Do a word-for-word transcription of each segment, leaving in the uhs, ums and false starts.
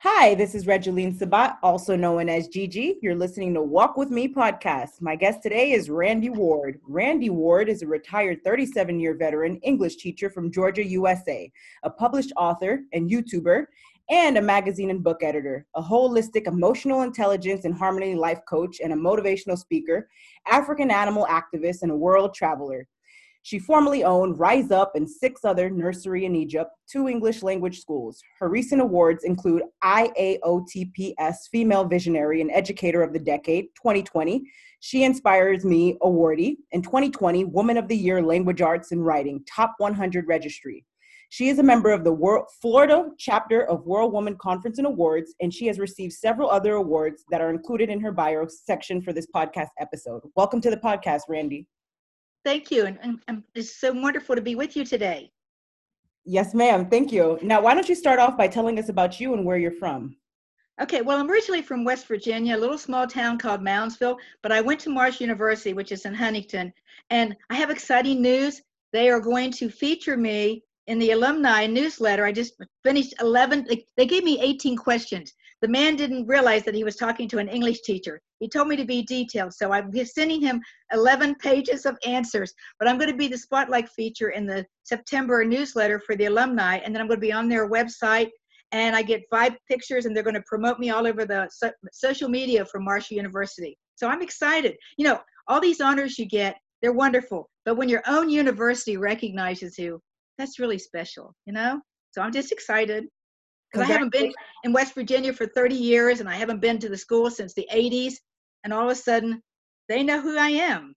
Hi, this is Regeline Sabat, also known as Gigi. You're listening to Walk With Me podcast. My guest today is Randy Ward. Randy Ward is a retired thirty-seven-year veteran English teacher from Georgia, U S A, a published author and YouTuber, and a magazine and book editor, a holistic emotional intelligence and harmony life coach and a motivational speaker, African animal activist, and a world traveler. She formerly owned Rise Up and six other nursery in Egypt, two English language schools. Her recent awards include I A O T P S Female Visionary and Educator of the Decade, twenty twenty, She Inspires Me Awardee, and twenty twenty Woman of the Year Language Arts and Writing, Top one hundred Registry. She is a member of the World, Florida chapter of World Woman Conference and Awards, and she has received several other awards that are included in her bio section for this podcast episode. Welcome to the podcast, Randy. Thank you, and, and, and it's so wonderful to be with you today. Yes, ma'am. Thank you. Now, why don't you start off by telling us about you and where you're from? Okay, well, I'm originally from West Virginia, a little small town called Moundsville, but I went to Marshall University, which is in Huntington, and I have exciting news. They are going to feature me in the alumni newsletter. I just finished eleven. They, they gave me eighteen questions. The man didn't realize that he was talking to an English teacher. He told me to be detailed, so I'm sending him eleven pages of answers, but I'm going to be the spotlight feature in the September newsletter for the alumni, and then I'm going to be on their website, and I get five pictures, and they're going to promote me all over the so- social media from Marshall University. So I'm excited. You know, all these honors you get, they're wonderful, but when your own university recognizes you, that's really special, you know? So I'm just excited. Because exactly. I haven't been in West Virginia for thirty years, and I haven't been to the school since the eighties. And all of a sudden, they know who I am.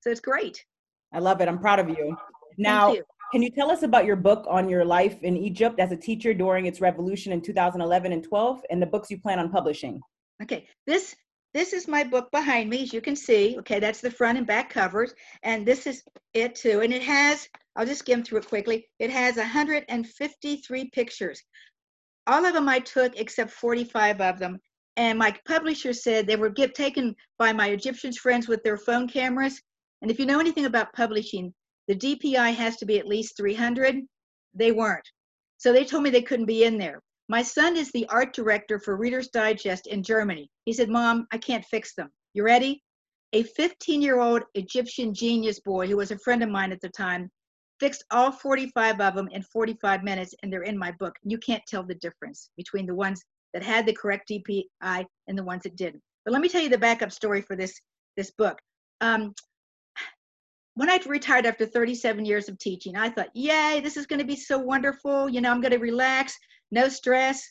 So it's great. I love it. I'm proud of you. Now, you. Can you tell us about your book on your life in Egypt as a teacher during its revolution in two thousand eleven and twelve, and the books you plan on publishing? Okay. This this is my book behind me, as you can see. Okay, that's the front and back covers. And this is it, too. And it has... I'll just skim through it quickly. It has one hundred fifty-three pictures. All of them I took except forty-five of them. And my publisher said they were get taken by my Egyptian friends with their phone cameras. And if you know anything about publishing, the D P I has to be at least three hundred. They weren't. So they told me they couldn't be in there. My son is the art director for Reader's Digest in Germany. He said, Mom, I can't fix them. You ready? A fifteen-year-old Egyptian genius boy who was a friend of mine at the time fixed all forty-five of them in forty-five minutes, and they're in my book. You can't tell the difference between the ones that had the correct D P I and the ones that didn't. But let me tell you the backup story for this, this book. Um, when I retired after thirty-seven years of teaching, I thought, yay, this is gonna be so wonderful. You know, I'm gonna relax, no stress.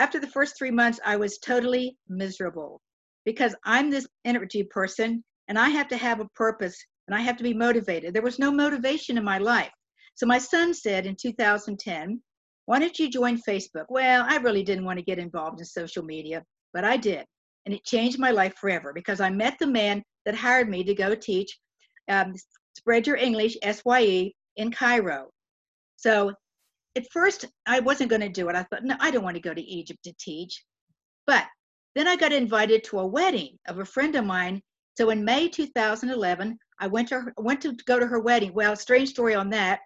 After the first three months, I was totally miserable because I'm this energy person and I have to have a purpose and I have to be motivated. There was no motivation in my life. So my son said in two thousand ten, why don't you join Facebook? Well, I really didn't want to get involved in social media, but I did. And it changed my life forever because I met the man that hired me to go teach um, Spread Your English, S Y E, in Cairo. So at first, I wasn't going to do it. I thought, no, I don't want to go to Egypt to teach. But then I got invited to a wedding of a friend of mine. So in May two thousand eleven, I went to her, went to go to her wedding. Well, strange story on that.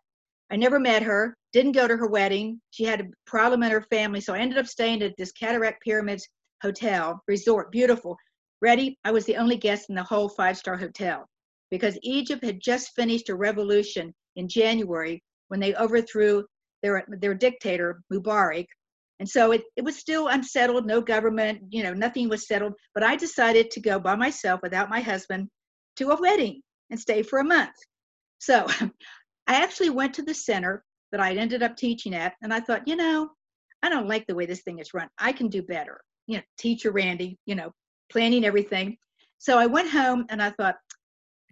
I never met her, didn't go to her wedding. She had a problem in her family, so I ended up staying at this Cataract Pyramids Hotel, resort, beautiful. Ready? I was the only guest in the whole five-star hotel because Egypt had just finished a revolution in January when they overthrew their their dictator, Mubarak. And so it, it was still unsettled, no government, you know, nothing was settled. But I decided to go by myself without my husband to a wedding and stay for a month. So I actually went to the center that I ended up teaching at, and I thought, you know, I don't like the way this thing is run. I can do better. You know, teacher Randy, you know, planning everything. So I went home and I thought,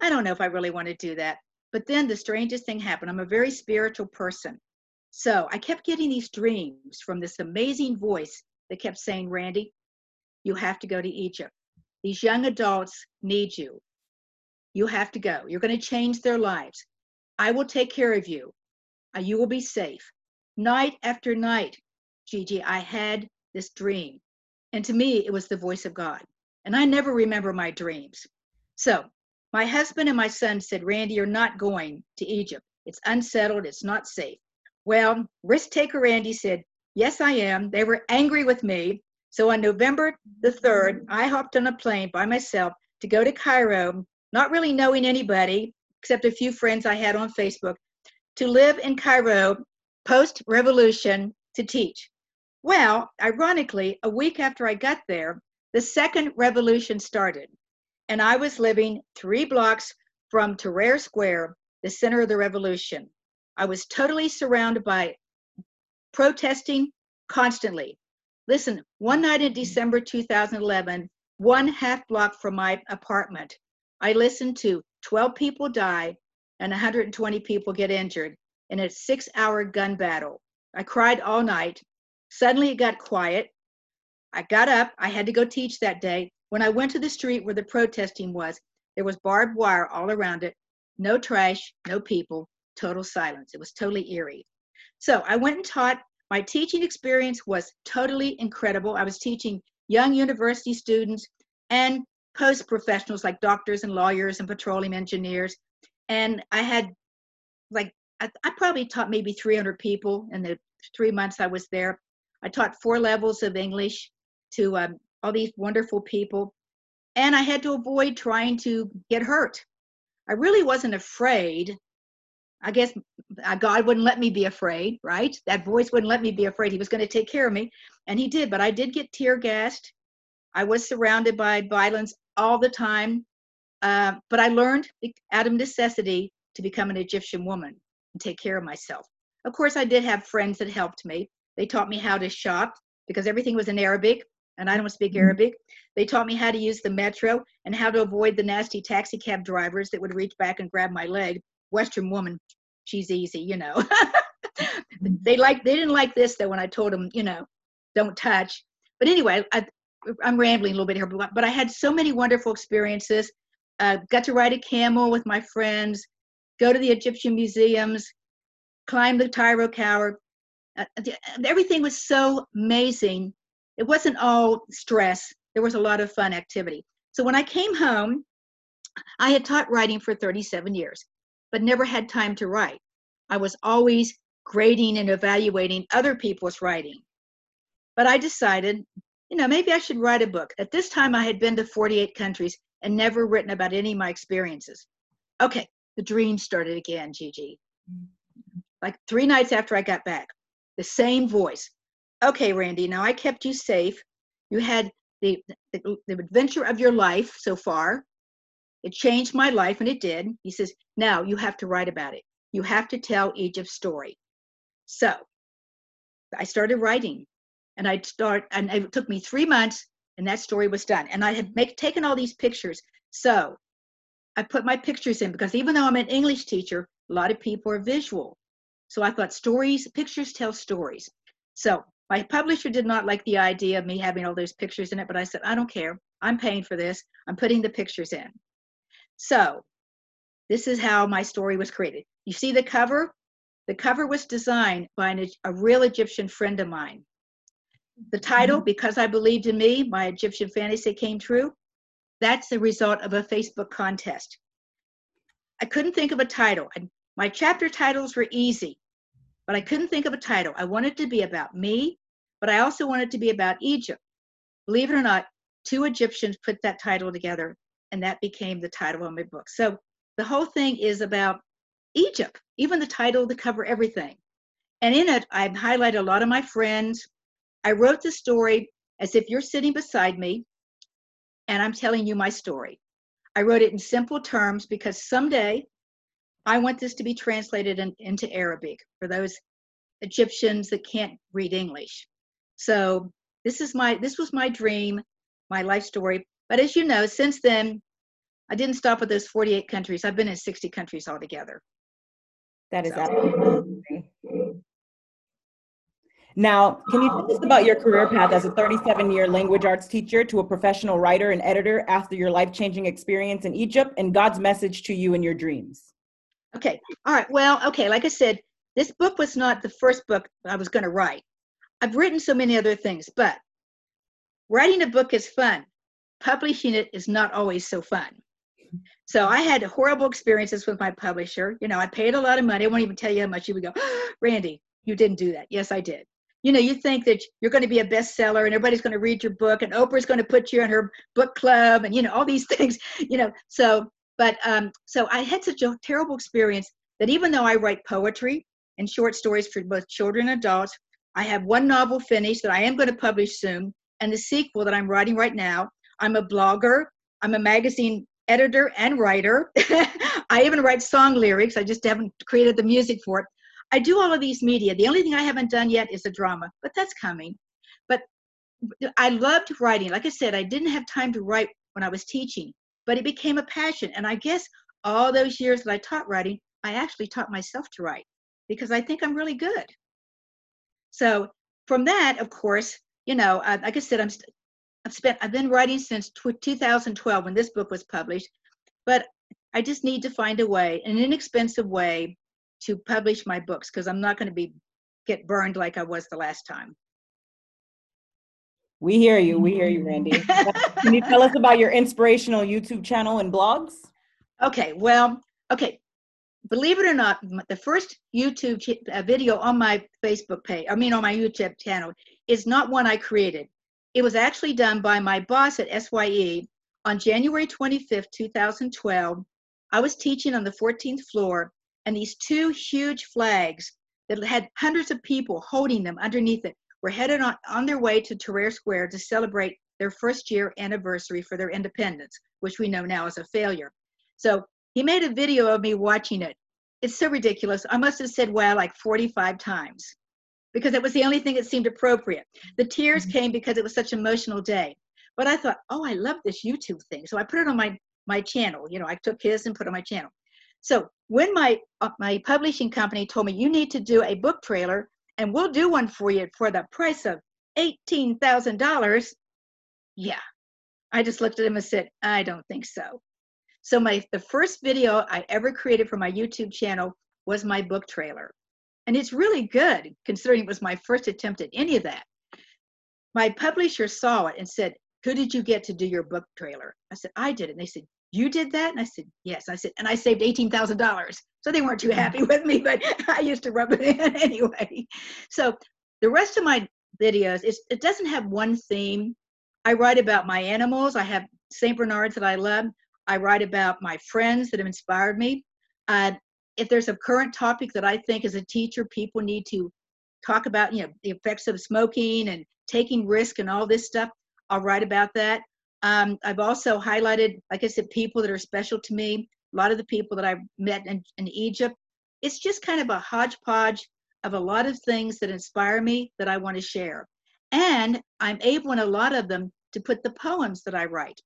I don't know if I really want to do that. But then the strangest thing happened. I'm a very spiritual person. So I kept getting these dreams from this amazing voice that kept saying, Randy, you have to go to Egypt. These young adults need you. You have to go. You're going to change their lives. I will take care of you. You will be safe. Night after night, Gigi, I had this dream. And to me, it was the voice of God. And I never remember my dreams. So my husband and my son said, Randy, you're not going to Egypt. It's unsettled. It's not safe. Well, risk taker Randy said, Yes, I am. They were angry with me. So on November the third, I hopped on a plane by myself to go to Cairo, not really knowing anybody except a few friends I had on Facebook, to live in Cairo post-revolution to teach. Well, ironically, a week after I got there, the second revolution started, and I was living three blocks from Tahrir Square, the center of the revolution. I was totally surrounded by protesting constantly. Listen, one night in December two thousand eleven, one half block from my apartment, I listened to twelve people die and one hundred twenty people get injured in a six hour gun battle. I cried all night. Suddenly it got quiet. I got up. I had to go teach that day. When I went to the street where the protesting was, there was barbed wire all around it. No trash, no people, total silence. It was totally eerie. So I went and taught. My teaching experience was totally incredible. I was teaching young university students and post-professionals like doctors and lawyers and petroleum engineers. And I had, like, I, I probably taught maybe three hundred people in the three months I was there. I taught four levels of English to um, all these wonderful people. And I had to avoid trying to get hurt. I really wasn't afraid. I guess God wouldn't let me be afraid, right? That voice wouldn't let me be afraid. He was going to take care of me, and he did. But I did get tear gassed. I was surrounded by violence all the time. Uh, but I learned out of necessity to become an Egyptian woman and take care of myself. Of course, I did have friends that helped me. They taught me how to shop because everything was in Arabic, and I don't speak mm-hmm. Arabic. They taught me how to use the metro and how to avoid the nasty taxi cab drivers that would reach back and grab my leg. Western woman, she's easy, you know. they like they didn't like this though when I told them, you know, don't touch. But anyway, I, I'm rambling a little bit here, but I had so many wonderful experiences. Uh, got to ride a camel with my friends, go to the Egyptian museums, climb the Cairo Tower. Uh, everything was so amazing. It wasn't all stress. There was a lot of fun activity. So when I came home, I had taught writing for thirty-seven years, but never had time to write. I was always grading and evaluating other people's writing. But I decided, you know, maybe I should write a book. At this time, I had been to forty-eight countries and never written about any of my experiences. Okay, the dream started again, Gigi. Like three nights after I got back, the same voice. Okay, Randy, now I kept you safe. You had the, the, the adventure of your life so far. It changed my life, and it did. He says, now you have to write about it. You have to tell Egypt's story. So I started writing, and I start, and it took me three months, and that story was done. And I had make, taken all these pictures. So I put my pictures in, because even though I'm an English teacher, a lot of people are visual. So I thought stories, pictures tell stories. So my publisher did not like the idea of me having all those pictures in it, but I said, I don't care. I'm paying for this. I'm putting the pictures in. So this is how my story was created. You see the cover? The cover was designed by an, a real Egyptian friend of mine. The title, mm-hmm. Because I Believed in Me, My Egyptian Fantasy Came True, that's the result of a Facebook contest. I couldn't think of a title. I, my chapter titles were easy, but I couldn't think of a title. I wanted it to be about me, but I also wanted it to be about Egypt. Believe it or not, two Egyptians put that title together, and that became the title of my book. So the whole thing is about Egypt, even the title, the cover, everything. And in it, I've highlighted a lot of my friends. I wrote the story as if you're sitting beside me and I'm telling you my story. I wrote it in simple terms because someday I want this to be translated in, into Arabic for those Egyptians that can't read English. So this is my, this was my dream, my life story. But as you know, since then, I didn't stop at those forty-eight countries. I've been in sixty countries altogether. That is so absolutely amazing. Now, can you tell us about your career path as a thirty-seven year language arts teacher to a professional writer and editor after your life-changing experience in Egypt and God's message to you and your dreams? Okay. All right. Well, okay. Like I said, this book was not the first book I was going to write. I've written so many other things, but writing a book is fun. Publishing it is not always so fun. So I had horrible experiences with my publisher. You know, I paid a lot of money. I won't even tell you how much. You would go, oh, Randy, you didn't do that. Yes, I did. you know, you think that you're going to be a bestseller and everybody's going to read your book and Oprah's going to put you in her book club and, you know, all these things, you know. So, but, um, so I had such a terrible experience that even though I write poetry and short stories for both children and adults, I have one novel finished that I am going to publish soon, and the sequel that I'm writing right now. I'm a blogger. I'm a magazine editor and writer. I even write song lyrics. I just haven't created the music for it. I do all of these media. The only thing I haven't done yet is a drama, but that's coming. But I loved writing. Like I said, I didn't have time to write when I was teaching, but it became a passion. And I guess all those years that I taught writing, I actually taught myself to write because I think I'm really good. So from that, of course, you know, I, like I said, I'm st- I've spent, I've been writing since two thousand twelve when this book was published, but I just need to find a way, an inexpensive way to publish my books, because I'm not going to be, get burned like I was the last time. We hear you. We hear you, Randy. Can you tell us about your inspirational YouTube channel and blogs? Okay. Well, okay. Believe it or not, the first YouTube ch- uh, video on my Facebook page, I mean, on my YouTube channel is not one I created. It was actually done by my boss at S Y E on January twenty-fifth, two thousand twelve. I was teaching on the fourteenth floor, and these two huge flags that had hundreds of people holding them underneath it were headed on, on their way to Tahrir Square to celebrate their first year anniversary for their independence, which we know now is a failure. So he made a video of me watching it. It's so ridiculous. I must have said wow like forty-five times, because it was the only thing that seemed appropriate. The tears came because it was such an emotional day. But I thought, oh, I love this YouTube thing. So I put it on my, my channel. You know, I took his and put it on my channel. So when my, uh, my publishing company told me, you need to do a book trailer, and we'll do one for you for the price of eighteen thousand dollars. Yeah. I just looked at him and said, I don't think so. So my the first video I ever created for my YouTube channel was my book trailer. And it's really good, considering it was my first attempt at any of that. My publisher saw it and said, who did you get to do your book trailer? I said, I did it. And they said, you did that? And I said, yes. I said, and I saved eighteen thousand dollars. So they weren't too happy with me, but I used to rub it in anyway. So the rest of my videos, it's, it doesn't have one theme. I write about my animals. I have Saint Bernards that I love. I write about my friends that have inspired me. Uh, If there's a current topic that I think as a teacher people need to talk about, you know, the effects of smoking and taking risk and all this stuff, I'll write about that. Um, I've also highlighted, like I said, people that are special to me. A lot of the people that I met in, in Egypt. It's just kind of a hodgepodge of a lot of things that inspire me that I want to share. And I'm able in a lot of them to put the poems that I write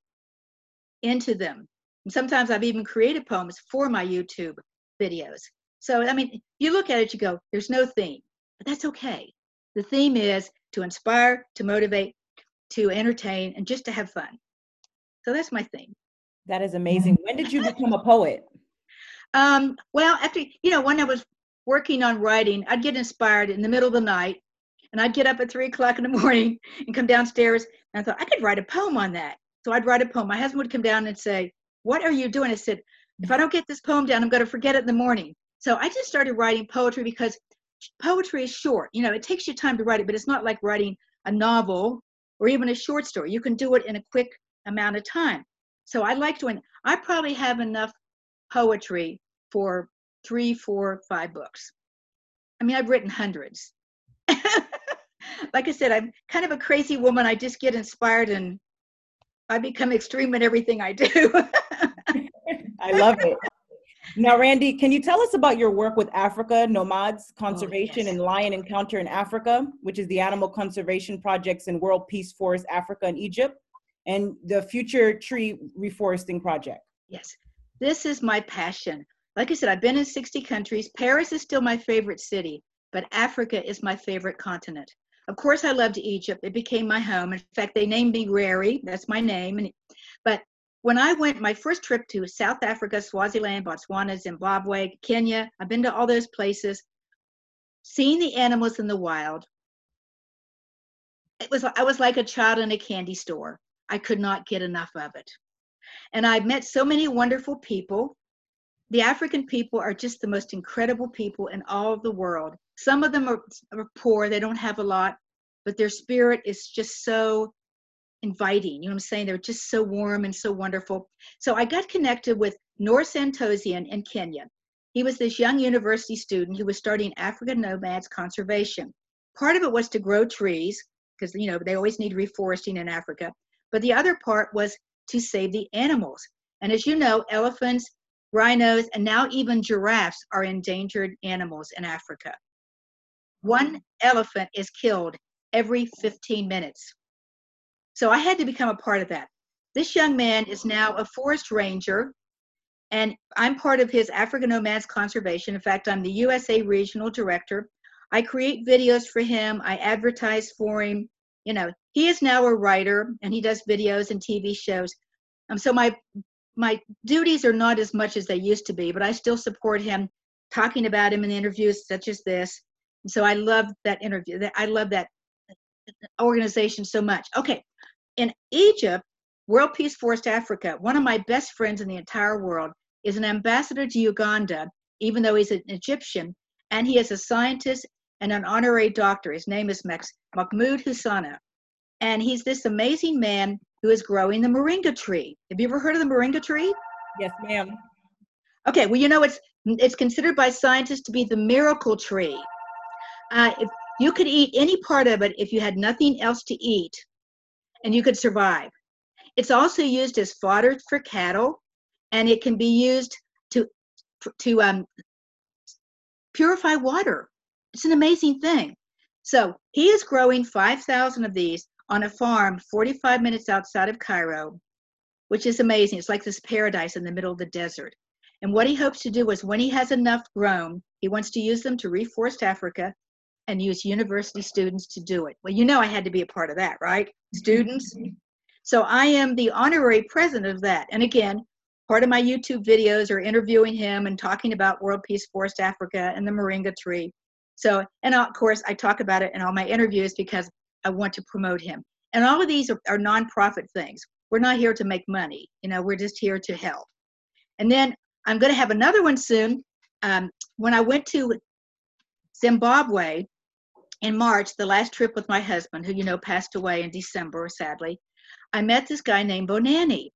into them. And sometimes I've even created poems for my YouTube videos. So, I mean, you look at it, you go, there's no theme, but that's okay. The theme is to inspire, to motivate, to entertain, and just to have fun. So that's my theme. That is amazing. When did you become a poet? Um, well, after, you know, when I was working on writing, I'd get inspired in the middle of the night, and I'd get up at three o'clock in the morning and come downstairs, and I thought, I could write a poem on that. So I'd write a poem. My husband would come down and say, what are you doing? I said, if I don't get this poem down, I'm going to forget it in the morning. So I just started writing poetry because poetry is short. You know, it takes you time to write it, but it's not like writing a novel or even a short story. You can do it in a quick amount of time. So I like to, and I probably have enough poetry for three, four, five books. I mean, I've written hundreds. Like I said, I'm kind of a crazy woman. I just get inspired and I become extreme in everything I do. I love it. Now, Randy, can you tell us about your work with Africa Nomads Conservation oh, yes. and Lion Encounter in Africa, which is the animal conservation projects in World Peace Forest Africa and Egypt, and the Future Tree Reforesting Project? Yes, this is my passion. Like I said, I've been in sixty countries. Paris is still my favorite city, but Africa is my favorite continent. Of course, I loved Egypt. It became my home. In fact, they named me Rary. That's my name. And, but when I went, my first trip to South Africa, Swaziland, Botswana, Zimbabwe, Kenya, I've been to all those places, seeing the animals in the wild, it was, I was like a child in a candy store. I could not get enough of it. And I met so many wonderful people. The African people are just the most incredible people in all of the world. Some of them are, are poor, they don't have a lot, but their spirit is just so inviting. You know what I'm saying? They're just so warm and so wonderful. So I got connected with Nor Santosian in Kenya. He was this young university student who was starting African Nomads Conservation. Part of it was to grow trees, because, you know, they always need reforesting in Africa. But the other part was to save the animals. And as you know, elephants, rhinos, and now even giraffes are endangered animals in Africa. One elephant is killed every fifteen minutes. So I had to become a part of that. This young man is now a forest ranger, and I'm part of his African Nomads Conservation. In fact, I'm the U S A Regional Director. I create videos for him. I advertise for him. You know, he is now a writer, and he does videos and T V shows. Um, so my my duties are not as much as they used to be, but I still support him, talking about him in interviews such as this. And so I love that interview. I love that organization so much. Okay, in Egypt, World Peace Forest Africa, one of my best friends in the entire world, is an ambassador to Uganda, even though he's an Egyptian, and he is a scientist and an honorary doctor. His name is Mahmoud Husana, and he's this amazing man who is growing the Moringa tree. Have you ever heard of the Moringa tree? Yes, ma'am. Okay, well, you know, it's, it's considered by scientists to be the miracle tree. Uh, if you could eat any part of it if you had nothing else to eat, and you could survive. It's also used as fodder for cattle, and it can be used to to um, purify water. It's an amazing thing. So he is growing five thousand of these on a farm forty-five minutes outside of Cairo, which is amazing. It's like this paradise in the middle of the desert. And what he hopes to do is, when he has enough grown, he wants to use them to reforest Africa and use university students to do it. Well, you know, I had to be a part of that, right? Students. So I am the honorary president of that. And again, part of my YouTube videos are interviewing him and talking about World Peace Forest Africa and the Moringa tree. So, and of course, I talk about it in all my interviews because I want to promote him. And all of these are, are nonprofit things. We're not here to make money. You know, we're just here to help. And then I'm going to have another one soon. Um, when I went to Zimbabwe in March, the last trip with my husband, who, you know, passed away in December, sadly, I met this guy named Bonani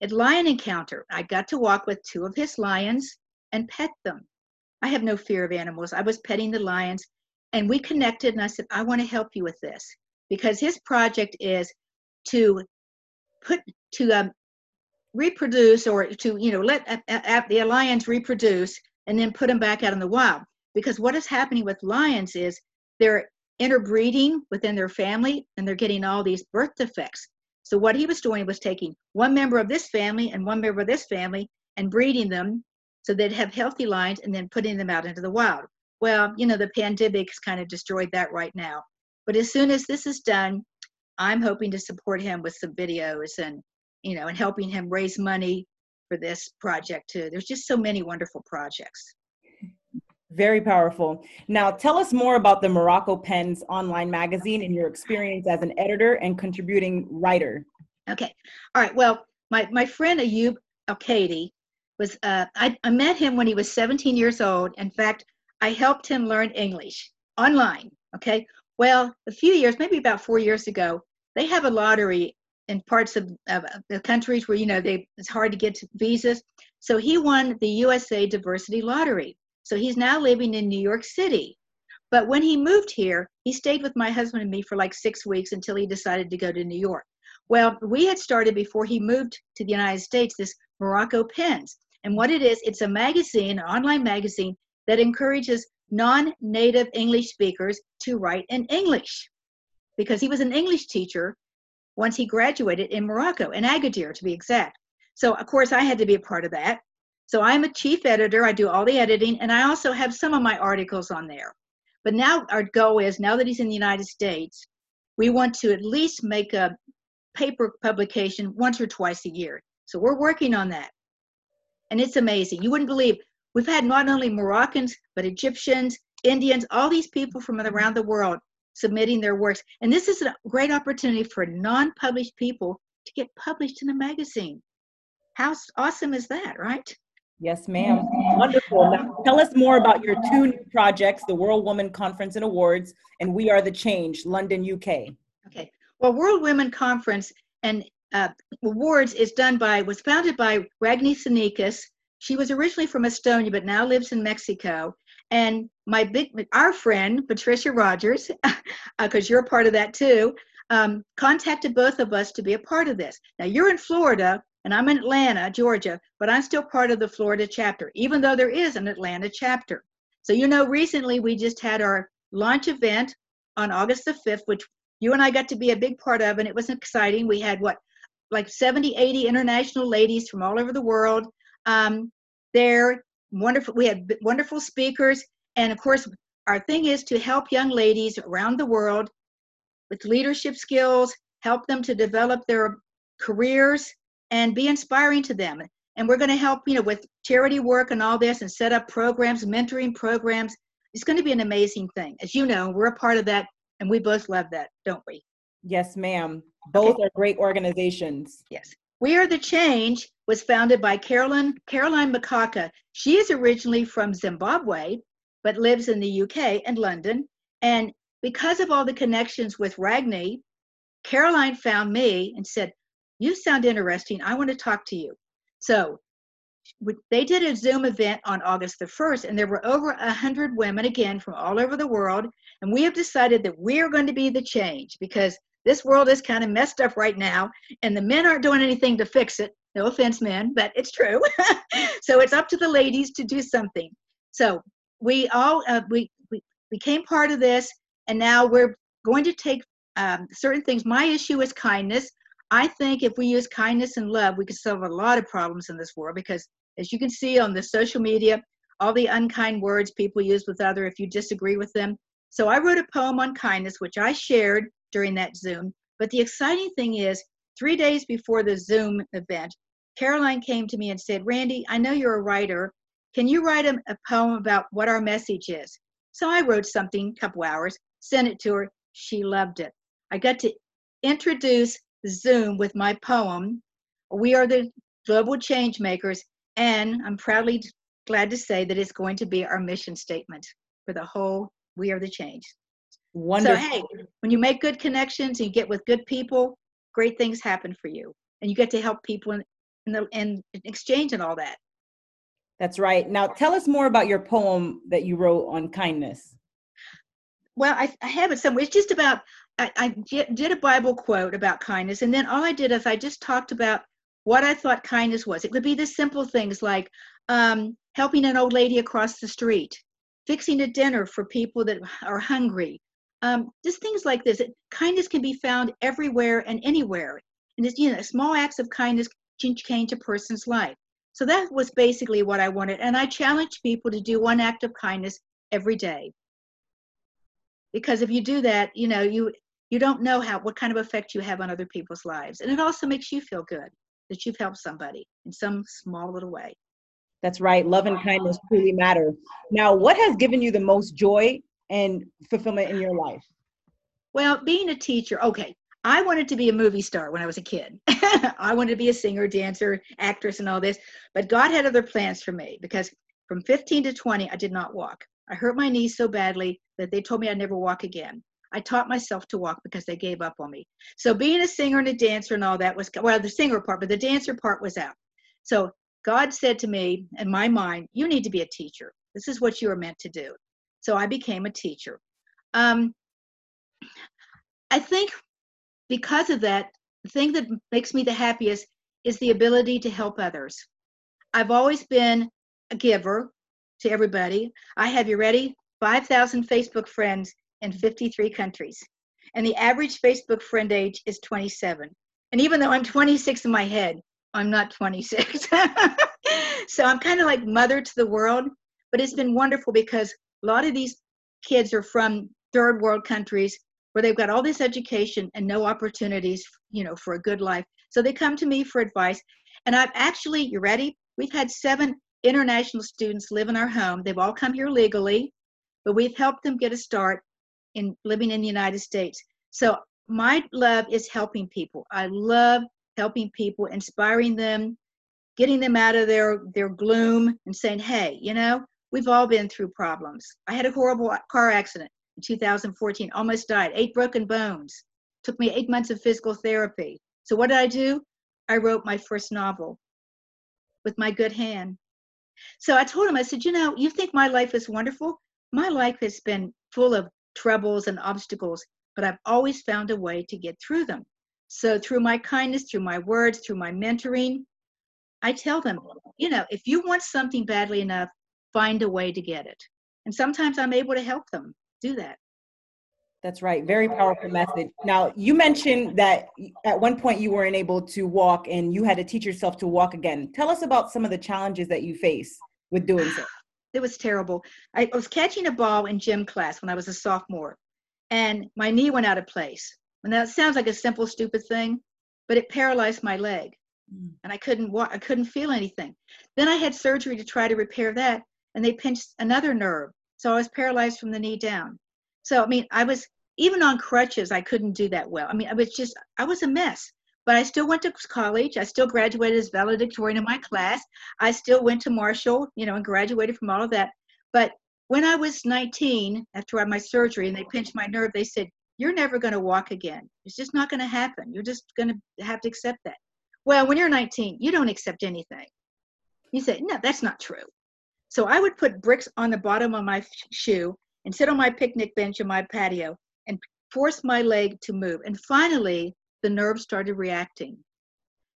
at Lion Encounter. I got to walk with two of his lions and pet them. I have no fear of animals. I was petting the lions, and we connected, and I said, I want to help you with this, because his project is to put, to um, reproduce, or to, you know, let uh, uh, the lions reproduce and then put them back out in the wild. Because what is happening with lions is they're interbreeding within their family, and they're getting all these birth defects. So what he was doing was taking one member of this family and one member of this family and breeding them so they'd have healthy lions, and then putting them out into the wild. Well, you know, the pandemic's kind of destroyed that right now. But as soon as this is done, I'm hoping to support him with some videos and, you know, and helping him raise money for this project too. There's just so many wonderful projects. Very powerful. Now, tell us more about the Morocco Pens online magazine and your experience as an editor and contributing writer. Okay. All right. Well, my, my friend Ayub Al-Kady was, uh, I, I met him when he was seventeen years old. In fact, I helped him learn English online. Okay. Well, a few years, maybe about four years ago, they have a lottery in parts of, of the countries where, you know, they, it's hard to get visas. So he won the U S A Diversity Lottery. So he's now living in New York City. But when he moved here, he stayed with my husband and me for like six weeks until he decided to go to New York. Well, we had started, before he moved to the United States, this Morocco Pens. And what it is, it's a magazine, an online magazine, that encourages non-native English speakers to write in English. Because he was an English teacher once he graduated in Morocco, in Agadir to be exact. So of course I had to be a part of that. So I'm a chief editor, I do all the editing, and I also have some of my articles on there. But now our goal is, now that he's in the United States, we want to at least make a paper publication once or twice a year. So we're working on that. And it's amazing. You wouldn't believe, we've had not only Moroccans, but Egyptians, Indians, all these people from around the world submitting their works. And this is a great opportunity for non-published people to get published in a magazine. How awesome is that, right? Yes, ma'am. Wonderful. Now, tell us more about your two new projects, the World Women Conference and Awards, and We Are the Change, London, U K. Okay. Well, World Women Conference and uh, Awards is done by, was founded by Ragni Sinekos. She was originally from Estonia, but now lives in Mexico. And my big, our friend, Patricia Rogers, because uh, you're a part of that too, um, contacted both of us to be a part of this. Now, you're in Florida, and I'm in Atlanta, Georgia, but I'm still part of the Florida chapter, even though there is an Atlanta chapter. So, you know, recently we just had our launch event on August the fifth, which you and I got to be a big part of, and it was exciting. We had, what, like seventy, eighty international ladies from all over the world um, there. Wonderful. We had wonderful speakers. And, of course, our thing is to help young ladies around the world with leadership skills, help them to develop their careers, and be inspiring to them. And we're going to help, you know, with charity work and all this, and set up programs, mentoring programs. It's going to be an amazing thing. As you know, we're a part of that, and we both love that, don't we? Yes, ma'am. Both okay. are great organizations. Yes. We Are the Change was founded by Caroline, Caroline Makaka. She is originally from Zimbabwe, but lives in the U K and London. And because of all the connections with Ragni, Caroline found me and said, "You sound interesting. I want to talk to you." So they did a Zoom event on August the first, and there were over one hundred women, again, from all over the world. And we have decided that we are going to be the change, because this world is kind of messed up right now, and the men aren't doing anything to fix it. No offense, men, but it's true. So it's up to the ladies to do something. So we all uh, we, we became part of this, and now we're going to take um, certain things. My issue is kindness. I think if we use kindness and love, we can solve a lot of problems in this world, because as you can see on the social media, all the unkind words people use with others if you disagree with them. So I wrote a poem on kindness, which I shared during that Zoom. But the exciting thing is, three days before the Zoom event, Caroline came to me and said, "Randy, I know you're a writer. Can you write a, a poem about what our message is?" So I wrote something, a couple hours, sent it to her. She loved it. I got to introduce Zoom with my poem, "We Are the Global Change Makers," and I'm proudly glad to say that it's going to be our mission statement for the whole We Are the Change. Wonderful. So, hey, when you make good connections and you get with good people, great things happen for you, and you get to help people in, in, the, in exchange and all that. That's right. Now, tell us more about your poem that you wrote on kindness. Well, I, I have it somewhere. It's just about, I, I did a Bible quote about kindness, and then all I did is I just talked about what I thought kindness was. It could be the simple things like um, helping an old lady across the street, fixing a dinner for people that are hungry, um, just things like this. It, kindness can be found everywhere and anywhere, and it's, you know, small acts of kindness can change a person's life. So that was basically what I wanted, and I challenged people to do one act of kindness every day, because if you do that, you know, you you don't know how what kind of effect you have on other people's lives. And it also makes you feel good that you've helped somebody in some small little way. That's right. Love and kindness truly matter. Now, what has given you the most joy and fulfillment in your life? Well, being a teacher. Okay. I wanted to be a movie star when I was a kid. I wanted to be a singer, dancer, actress, and all this. But God had other plans for me, because from fifteen to twenty, I did not walk. I hurt my knees so badly that they told me I'd never walk again. I taught myself to walk because they gave up on me. So being a singer and a dancer and all that was, well, the singer part, but the dancer part was out. So God said to me, in my mind, you need to be a teacher. This is what you are meant to do. So I became a teacher. Um, I think because of that, the thing that makes me the happiest is the ability to help others. I've always been a giver to everybody. I have, you ready, five thousand Facebook friends in fifty-three countries. And the average Facebook friend age is twenty-seven. And even though I'm twenty-six in my head, I'm not twenty-six. So I'm kind of like mother to the world, but it's been wonderful because a lot of these kids are from third world countries where they've got all this education and no opportunities, you know, for a good life. So they come to me for advice. And I've actually, you ready? We've had seven international students live in our home. They've all come here legally, but we've helped them get a start in living in the United States. So my love is helping people. I love helping people, inspiring them, getting them out of their, their gloom and saying, hey, you know, we've all been through problems. I had a horrible car accident in two thousand fourteen, almost died, eight broken bones. Took me eight months of physical therapy. So what did I do? I wrote my first novel with my good hand. So I told him, I said, you know, you think my life is wonderful? My life has been full of troubles and obstacles, but I've always found a way to get through them. So through my kindness, through my words, through my mentoring, I tell them, you know, if you want something badly enough, find a way to get it. And sometimes I'm able to help them do that. That's right. Very powerful message. Now, you mentioned that at one point you weren't able to walk and you had to teach yourself to walk again. Tell us about some of the challenges that you face with doing so. It was terrible. I was catching a ball in gym class when I was a sophomore, and my knee went out of place. And that sounds like a simple, stupid thing, but it paralyzed my leg, and I couldn't walk. I couldn't feel anything. Then I had surgery to try to repair that, and they pinched another nerve, so I was paralyzed from the knee down. So, I mean, I was, even on crutches, I couldn't do that well. I mean, I was just, I was a mess, but I still went to college. I still graduated as valedictorian in my class. I still went to Marshall, you know, and graduated from all of that. But when I was nineteen, after I had my surgery and they pinched my nerve, they said, you're never going to walk again. It's just not going to happen. You're just going to have to accept that. Well, when you're nineteen, you don't accept anything. You say, no, that's not true. So I would put bricks on the bottom of my shoe and sit on my picnic bench in my patio and force my leg to move. And finally, the nerve started reacting.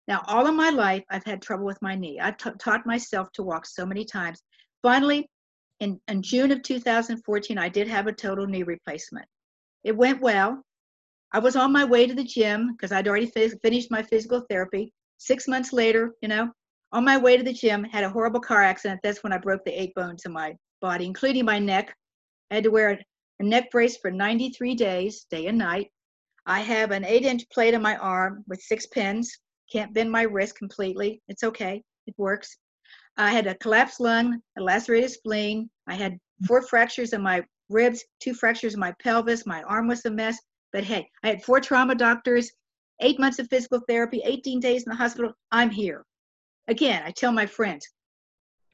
Now, all of my life, I've had trouble with my knee. I t- taught myself to walk so many times. Finally, in, in June of two thousand fourteen, I did have a total knee replacement. It went well. I was on my way to the gym because I'd already f- finished my physical therapy. Six months later, you know, on my way to the gym, had a horrible car accident. That's when I broke the eight bones in my body, including my neck. I had to wear a neck brace for ninety-three days, day and night. I have an eight-inch plate on my arm with six pins. Can't bend my wrist completely. It's okay. It works. I had a collapsed lung, a lacerated spleen. I had four fractures in my ribs, two fractures in my pelvis. My arm was a mess. But hey, I had four trauma doctors, eight months of physical therapy, eighteen days in the hospital. I'm here. Again, I tell my friends,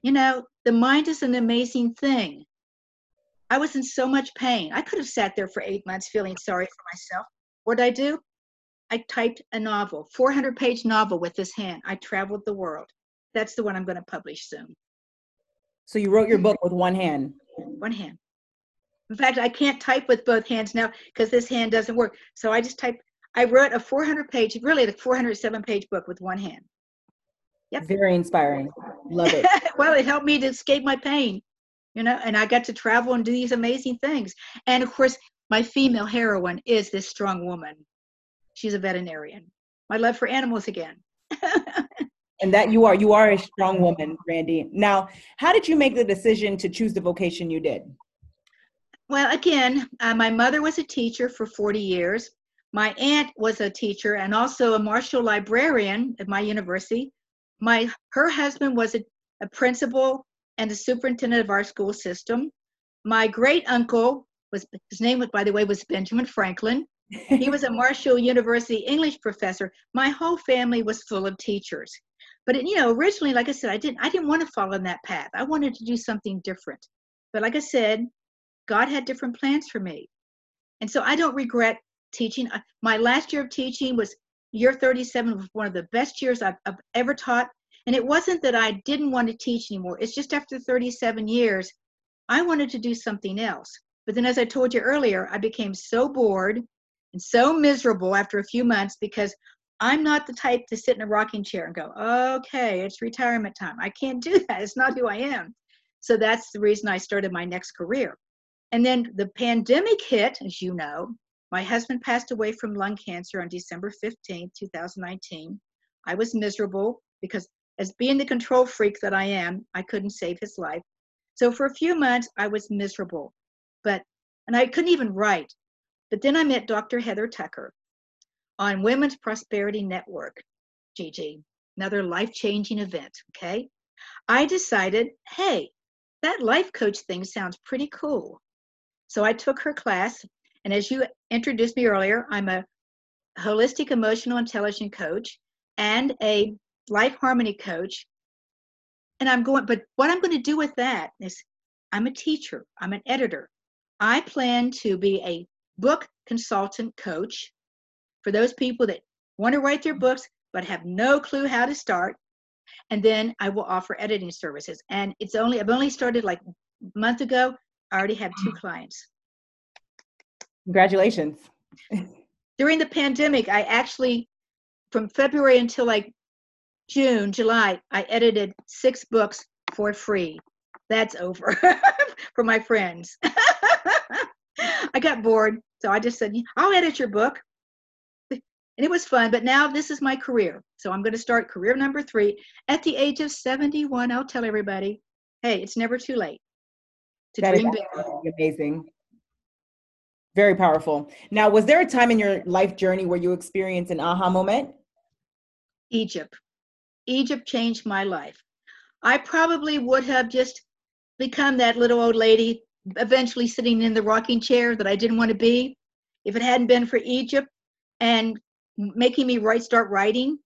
you know, the mind is an amazing thing. I was in so much pain. I could have sat there for eight months feeling sorry for myself. What did I do? I typed a novel, four hundred page novel with this hand. I traveled the world. That's the one I'm going to publish soon. So you wrote your book with one hand? One hand. In fact, I can't type with both hands now because this hand doesn't work. So I just typed, I wrote a four hundred page, really a four hundred seven page book with one hand. Yep. Very inspiring. Love it. Well, it helped me to escape my pain. You know, and I got to travel and do these amazing things. And of course, my female heroine is this strong woman. She's a veterinarian. My love for animals again. And that you are, you are a strong woman, Randy. Now, how did you make the decision to choose the vocation you did? Well, again, uh, my mother was a teacher for forty years. My aunt was a teacher and also a Marshall librarian at my university. My, her husband was a, a principal and the superintendent of our school system. My great uncle, was his name, by the way, was Benjamin Franklin. He was a Marshall University English professor. My whole family was full of teachers. But, it, you know, originally, like I said, I didn't, I didn't want to follow in that path. I wanted to do something different. But like I said, God had different plans for me. And so I don't regret teaching. My last year of teaching was year thirty-seven, was one of the best years I've, I've ever taught. And it wasn't that I didn't want to teach anymore. It's just after thirty-seven years, I wanted to do something else. But then as I told you earlier, I became so bored and so miserable after a few months because I'm not the type to sit in a rocking chair and go, okay, it's retirement time. I can't do that. It's not who I am. So that's the reason I started my next career. And then the pandemic hit, as you know. My husband passed away from lung cancer on December fifteenth, two thousand nineteen. I was miserable because as being the control freak that I am, I couldn't save his life. So for a few months, I was miserable, but, and I couldn't even write. But then I met Doctor Heather Tucker on Women's Prosperity Network, Gigi, another life-changing event, okay? I decided, hey, that life coach thing sounds pretty cool. So I took her class, and as you introduced me earlier, I'm a holistic emotional intelligence coach and a life harmony coach And I'm going, but what I'm going to do with that is I'm a teacher, I'm an editor. I plan to be a book consultant coach for those people that want to write their books but have no clue how to start. And then I will offer editing services. And it's only, I've only started like a month ago. I already have two clients. Congratulations. During the pandemic, I actually, from February until like June, July, I edited six books for free. That's over for my friends. I got bored, so I just said, I'll edit your book. And it was fun, but now this is my career. So I'm going to start career number three at the age of seventy-one. I'll tell everybody, hey, it's never too late to that dream big. Amazing. Very powerful. Now, was there a time in your life journey where you experienced an aha moment? Egypt. Egypt changed my life. I probably would have just become that little old lady eventually sitting in the rocking chair that I didn't want to be if it hadn't been for Egypt and making me write, start writing.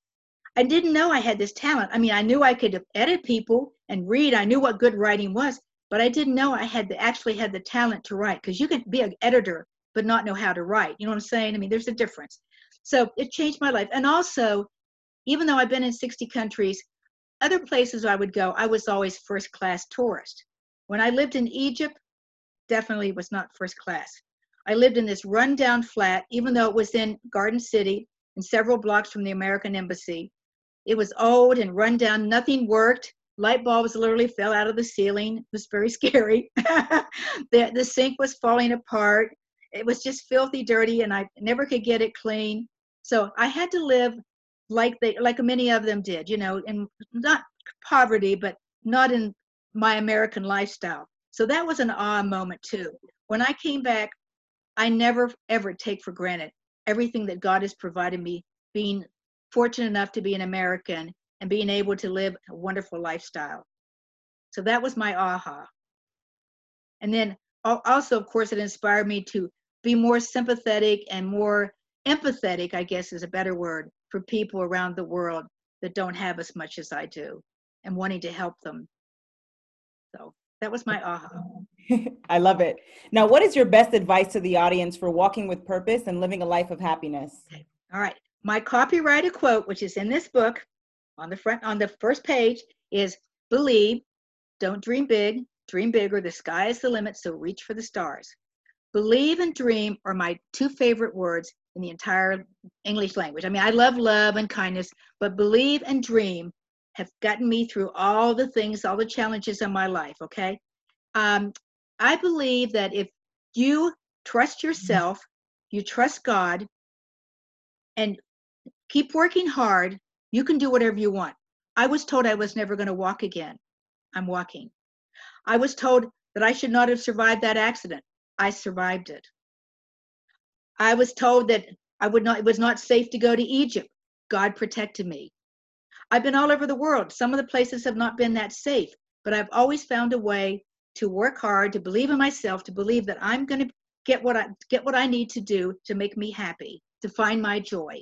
I didn't know I had this talent. I mean, I knew I could edit people and read. I knew what good writing was, but I didn't know I had the, actually had the talent to write, because you can be an editor but not know how to write. You know what I'm saying? I mean, there's a difference. So it changed my life. And also, even though I've been in sixty countries, other places I would go, I was always first class tourist. When I lived in Egypt, definitely was not first class. I lived in this rundown flat, even though it was in Garden City and several blocks from the American Embassy. It was old and rundown. Nothing worked. Light bulbs literally fell out of the ceiling. It was very scary. the, the sink was falling apart. It was just filthy, dirty, and I never could get it clean. So I had to live like they, like many of them did, you know, and not poverty, but not in my American lifestyle. So that was an awe moment too. When I came back, I never ever take for granted everything that God has provided me, being fortunate enough to be an American and being able to live a wonderful lifestyle. So that was my aha. And then also, of course, it inspired me to be more sympathetic and more empathetic, I guess is a better word, for people around the world that don't have as much as I do and wanting to help them. So that was my aha. I love it. Now, what is your best advice to the audience for walking with purpose and living a life of happiness? Okay. All right. My copyrighted quote, which is in this book on the front, on the first page, is believe, don't dream big, dream bigger. The sky is the limit, so reach for the stars. Believe and dream are my two favorite words in the entire English language. I mean, I love love and kindness, but believe and dream have gotten me through all the things, all the challenges in my life, okay? Um, I believe that if you trust yourself, you trust God, and keep working hard, you can do whatever you want. I was told I was never going to walk again. I'm walking. I was told that I should not have survived that accident. I survived it. I was told that I would not, it was not safe to go to Egypt. God protected me. I've been all over the world. Some of the places have not been that safe, but I've always found a way to work hard, to believe in myself, to believe that I'm going to get what I get what I need to do to make me happy, to find my joy.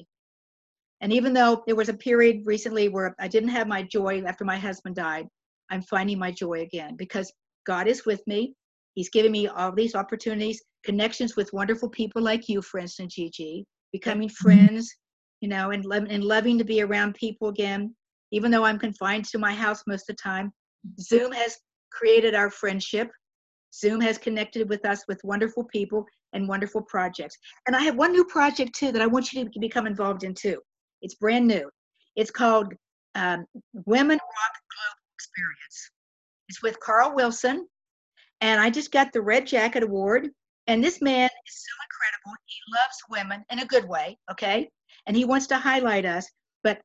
And even though there was a period recently where I didn't have my joy after my husband died, I'm finding my joy again because God is with me. He's giving me all these opportunities, connections with wonderful people like you, for instance, Gigi, becoming friends, you know, and, lo- and loving to be around people again, even though I'm confined to my house most of the time. Zoom has created our friendship. Zoom has connected with us with wonderful people and wonderful projects. And I have one new project, too, that I want you to become involved in, too. It's brand new. It's called um, Women Rock Globe Experience. It's with Carl Wilson. And I just got the Red Jacket Award. And this man is so incredible. He loves women in a good way, okay? And he wants to highlight us. But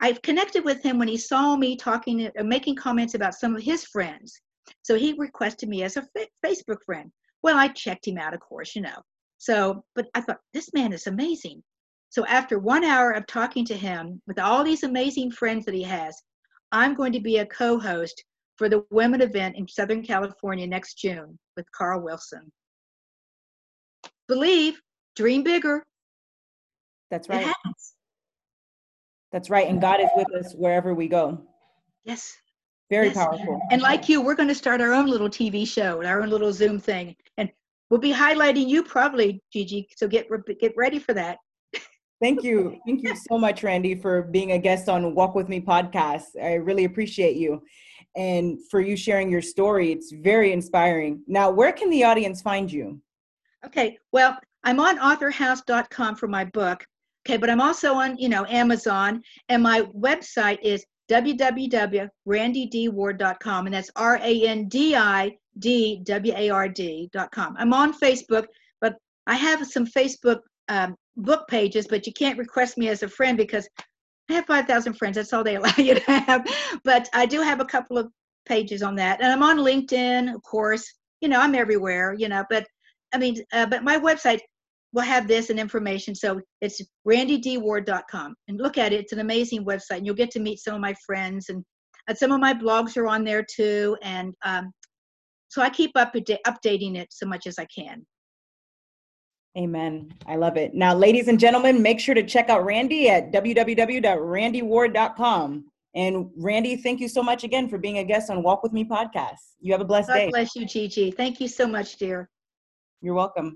I've connected with him when he saw me talking or making comments about some of his friends. So he requested me as a fa- Facebook friend. Well, I checked him out, of course, you know. So, but I thought, this man is amazing. So after one hour of talking to him with all these amazing friends that he has, I'm going to be a co-host for the women event in Southern California next June with Carl Wilson. Believe, dream bigger. That's right. That's right. And God is with us wherever we go. Yes. Very yes. powerful. And like you, we're going to start our own little T V show, our own little Zoom thing. And we'll be highlighting you probably, Gigi. So get, get ready for that. Thank you. Thank you so much, Randy, for being a guest on Walk With Me podcast. I really appreciate you and for you sharing your story. It's very inspiring. Now, where can the audience find you? Okay. Well, I'm on author house dot com for my book. Okay. But I'm also on, you know, Amazon, and my website is w w w dot randy d ward dot com, and that's R A N D I D W A R D dot com. I'm on Facebook, but I have some Facebook um, book pages, but you can't request me as a friend because I have five thousand friends. That's all they allow you to have. But I do have a couple of pages on that. And I'm on LinkedIn, of course. You know, I'm everywhere, you know, but I mean, uh, but my website will have this and information. So it's randy d ward dot com, and look at it. It's an amazing website, and you'll get to meet some of my friends, and, and some of my blogs are on there too. And um, so I keep up updating it so much as I can. Amen. I love it. Now, ladies and gentlemen, make sure to check out Randy at w w w dot randy ward dot com. And Randy, thank you so much again for being a guest on Walk With Me podcast. You have a blessed God day. God bless you, Gigi. Thank you so much, dear. You're welcome.